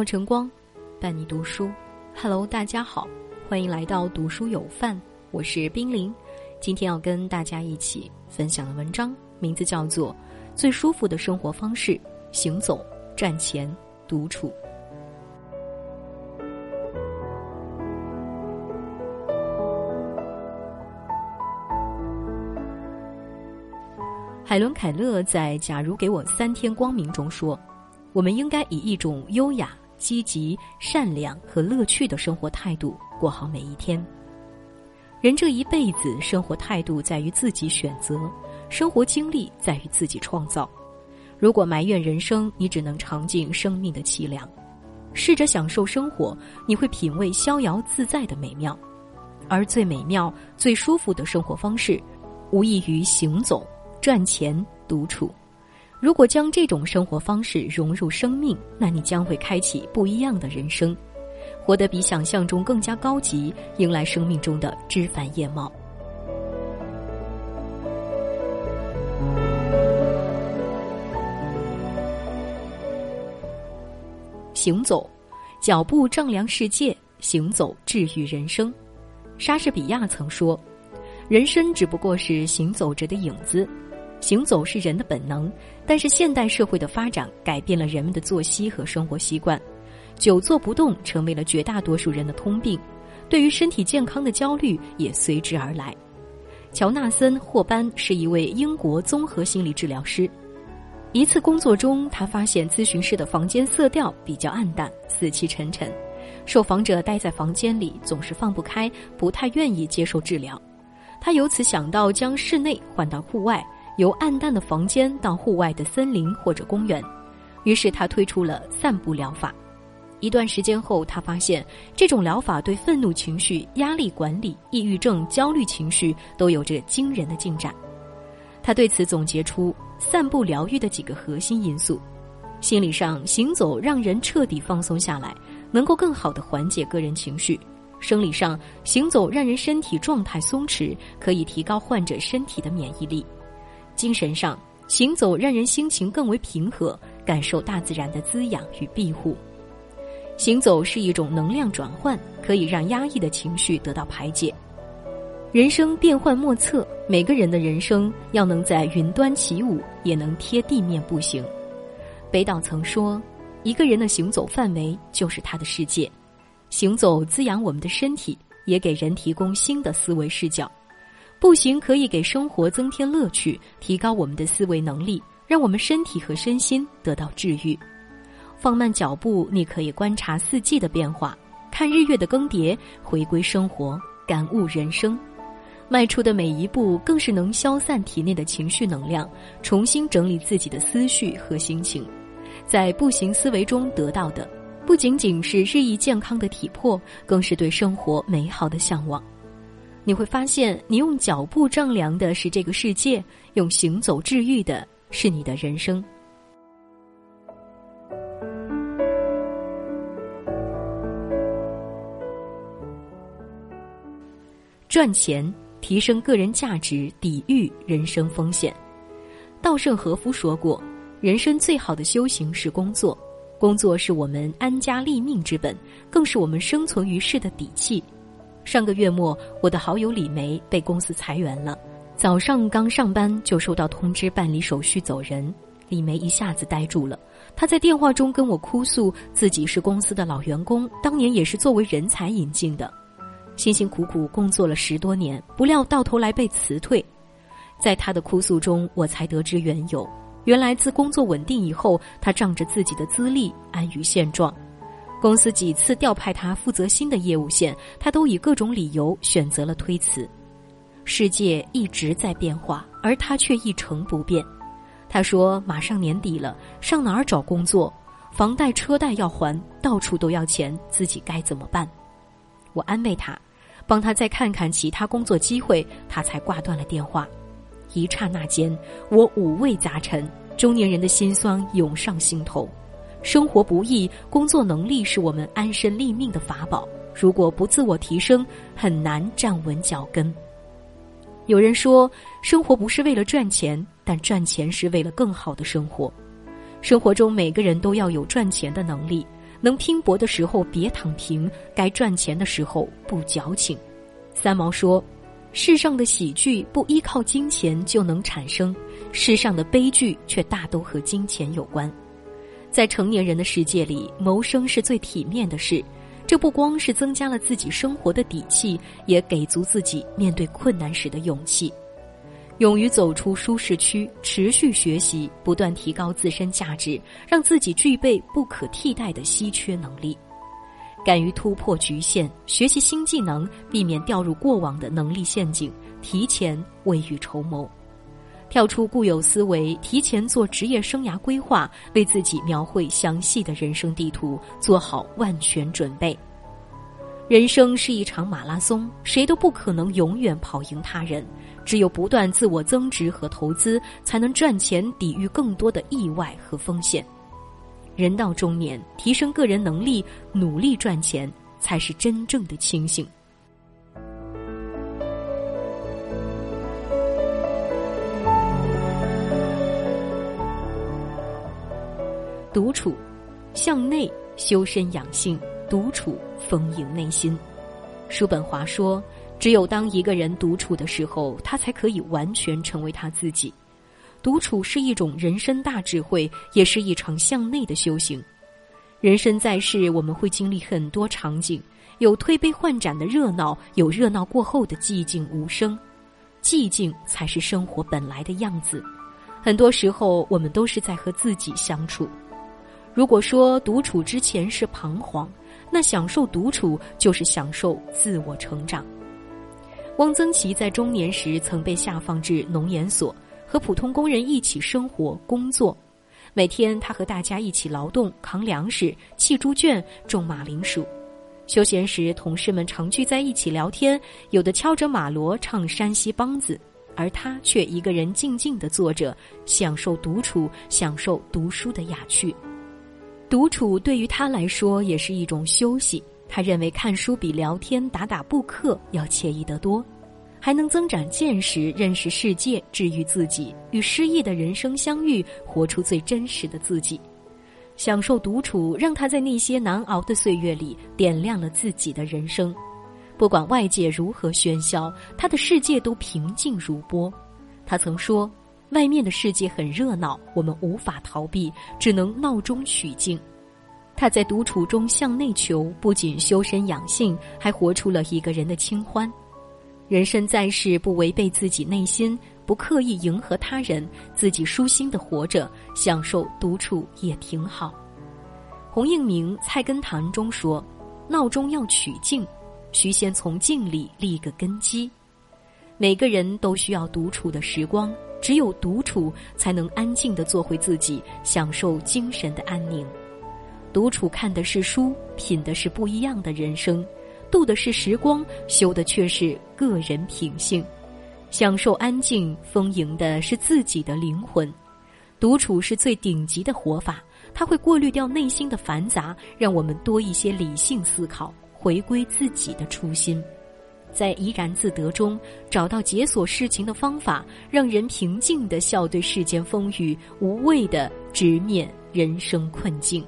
好晨光，伴你读书。Hello， 大家好，欢迎来到读书有范，我是冰凌。今天要跟大家一起分享的文章名字叫做《最舒服的生活方式：行走、赚钱、独处》。海伦·凯勒在《假如给我3天光明》中说，我们应该以一种优雅、积极、善良和乐趣的生活态度过好每一天。人这一辈子，生活态度在于自己选择，生活经历在于自己创造。如果埋怨人生，你只能尝尽生命的凄凉。试着享受生活，你会品味逍遥自在的美妙。而最美妙、最舒服的生活方式，无异于行走、赚钱、独处。如果将这种生活方式融入生命，那你将会开启不一样的人生，活得比想象中更加高级，迎来生命中的枝繁叶茂。行走，脚步丈量世界，行走治愈人生。莎士比亚曾说，人生只不过是行走着的影子。行走是人的本能，但是现代社会的发展改变了人们的作息和生活习惯，久坐不动成为了绝大多数人的通病，对于身体健康的焦虑也随之而来。乔纳森·霍班是一位英国综合心理治疗师，一次工作中，他发现咨询室的房间色调比较暗淡，死气沉沉，受访者待在房间里总是放不开，不太愿意接受治疗。他由此想到将室内换到户外，由暗淡的房间到户外的森林或者公园，于是他推出了散步疗法。一段时间后，他发现这种疗法对愤怒情绪、压力管理、抑郁症、焦虑情绪都有着惊人的进展。他对此总结出散步疗愈的几个核心因素：心理上，行走让人彻底放松下来，能够更好地缓解个人情绪；生理上，行走让人身体状态松弛，可以提高患者身体的免疫力；精神上，行走让人心情更为平和，感受大自然的滋养与庇护。行走是一种能量转换，可以让压抑的情绪得到排解。人生变幻莫测，每个人的人生要能在云端起舞，也能贴地面步行。北岛曾说，一个人的行走范围就是他的世界。行走滋养我们的身体，也给人提供新的思维视角。步行可以给生活增添乐趣，提高我们的思维能力，让我们身体和身心得到治愈。放慢脚步，你可以观察四季的变化，看日月的更迭，回归生活，感悟人生。迈出的每一步更是能消散体内的情绪能量，重新整理自己的思绪和心情。在步行思维中得到的，不仅仅是日益健康的体魄，更是对生活美好的向往。你会发现，你用脚步丈量的是这个世界，用行走治愈的是你的人生。赚钱，提升个人价值，抵御人生风险。稻盛和夫说过，人生最好的修行是工作，工作是我们安家立命之本，更是我们生存于世的底气。上个月末，我的好友李梅被公司裁员了，早上刚上班就收到通知办理手续走人。李梅一下子呆住了，她在电话中跟我哭诉，自己是公司的老员工，当年也是作为人才引进的，辛辛苦苦工作了10多年，不料到头来被辞退。在她的哭诉中，我才得知缘由，原来自工作稳定以后，她仗着自己的资历安于现状。公司几次调派他负责新的业务线，他都以各种理由选择了推辞。世界一直在变化，而他却一成不变。他说，马上年底了，上哪儿找工作？房贷车贷要还，到处都要钱，自己该怎么办？我安慰他，帮他再看看其他工作机会，他才挂断了电话。一刹那间，我五味杂陈，中年人的辛酸涌上心头。生活不易，工作能力是我们安身立命的法宝，如果不自我提升，很难站稳脚跟。有人说，生活不是为了赚钱，但赚钱是为了更好的生活。生活中每个人都要有赚钱的能力，能拼搏的时候别躺平，该赚钱的时候不矫情。三毛说，世上的喜剧不依靠金钱就能产生，世上的悲剧却大都和金钱有关。在成年人的世界里，谋生是最体面的事，这不光是增加了自己生活的底气，也给足自己面对困难时的勇气。勇于走出舒适区，持续学习，不断提高自身价值，让自己具备不可替代的稀缺能力。敢于突破局限，学习新技能，避免掉入过往的能力陷阱，提前未雨绸缪，跳出固有思维，提前做职业生涯规划，为自己描绘详细的人生地图，做好万全准备。人生是一场马拉松，谁都不可能永远跑赢他人，只有不断自我增值和投资，才能赚钱抵御更多的意外和风险。人到中年，提升个人能力，努力赚钱，才是真正的清醒。独处，向内修身养性，独处丰盈内心。叔本华说，只有当一个人独处的时候，他才可以完全成为他自己。独处是一种人生大智慧，也是一场向内的修行。人生在世，我们会经历很多场景，有推杯换盏的热闹，有热闹过后的寂静无声。寂静才是生活本来的样子。很多时候，我们都是在和自己相处。如果说独处之前是彷徨，那享受独处就是享受自我成长。汪曾祺在中年时曾被下放至农研所，和普通工人一起生活工作。每天他和大家一起劳动，扛粮食，砌猪圈，种马铃薯。休闲时，同事们常聚在一起聊天，有的敲着马锣唱山西梆子，而他却一个人静静地坐着，享受独处，享受读书的雅趣。独处对于他来说也是一种休息，他认为看书比聊天打打布课要惬意得多，还能增长见识，认识世界，治愈自己，与诗意的人生相遇，活出最真实的自己。享受独处，让他在那些难熬的岁月里点亮了自己的人生。不管外界如何喧嚣，他的世界都平静如波。他曾说，外面的世界很热闹，我们无法逃避，只能闹中取静。他在独处中向内求，不仅修身养性，还活出了一个人的清欢。人生在世，不违背自己内心，不刻意迎合他人，自己舒心地活着，享受独处也挺好。洪应明《菜根谭》中说，闹中要取静，须先从静里立个根基。每个人都需要独处的时光，只有独处才能安静地做回自己，享受精神的安宁。独处看的是书，品的是不一样的人生，度的是时光，修的却是个人品性。享受安静，丰盈的是自己的灵魂。独处是最顶级的活法，它会过滤掉内心的繁杂，让我们多一些理性思考，回归自己的初心。在怡然自得中找到解锁事情的方法，让人平静地笑对世间风雨，无畏地直面人生困境。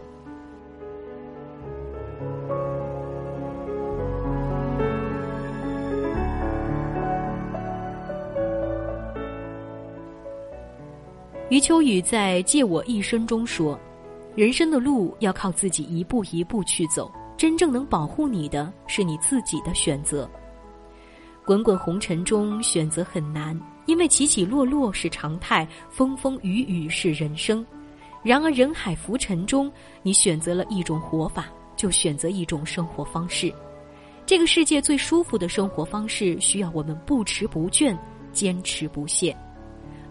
余秋雨在《借我一生》中说，人生的路要靠自己一步一步去走，真正能保护你的是你自己的选择。滚滚红尘中选择很难，因为起起落落是常态，风风雨雨是人生。然而人海浮沉中，你选择了一种活法，就选择一种生活方式。这个世界最舒服的生活方式，需要我们不迟不倦，坚持不懈。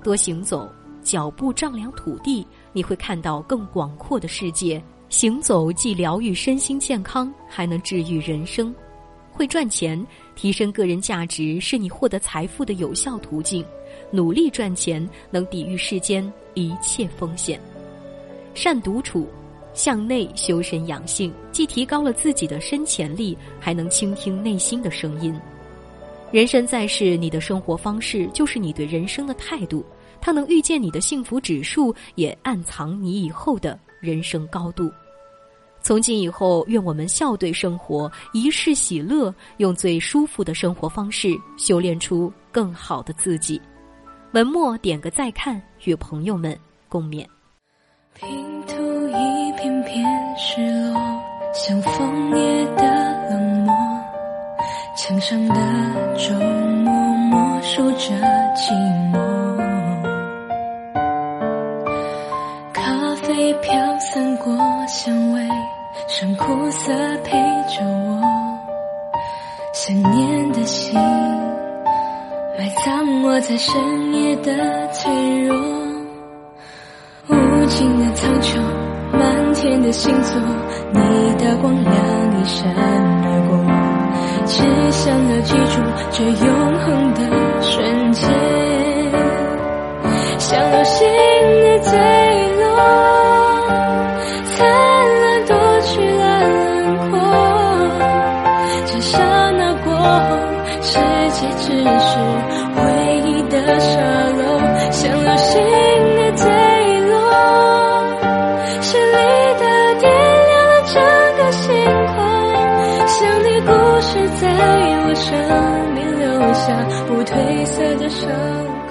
多行走，脚步丈量土地，你会看到更广阔的世界。行走既疗愈身心健康，还能治愈人生。会赚钱，提升个人价值是你获得财富的有效途径。努力赚钱，能抵御世间一切风险。善独处，向内修身养性，既提高了自己的身潜力，还能倾听内心的声音。人生在世，你的生活方式就是你对人生的态度，它能预见你的幸福指数，也暗藏你以后的人生高度。从今以后，愿我们笑对生活，一世喜乐，用最舒服的生活方式修炼出更好的自己。文末点个再看，与朋友们共勉。拼图一片片失落，像枫叶的冷漠，墙上的钟默默数着寂寞，咖啡飘散过香味，剩苦涩陪着我，想念的心埋葬我在深夜的脆弱，无尽的苍穹，满天的星座，你的光亮一闪而过，只想要记住这永恒的瞬间，像流星的坠落，灿烂夺去了轮廓，这刹那过后，世界只是回忆的沙漏，像流星的坠落，绚丽的点亮了整个星空，想你故事在我生命留下不褪色的伤口。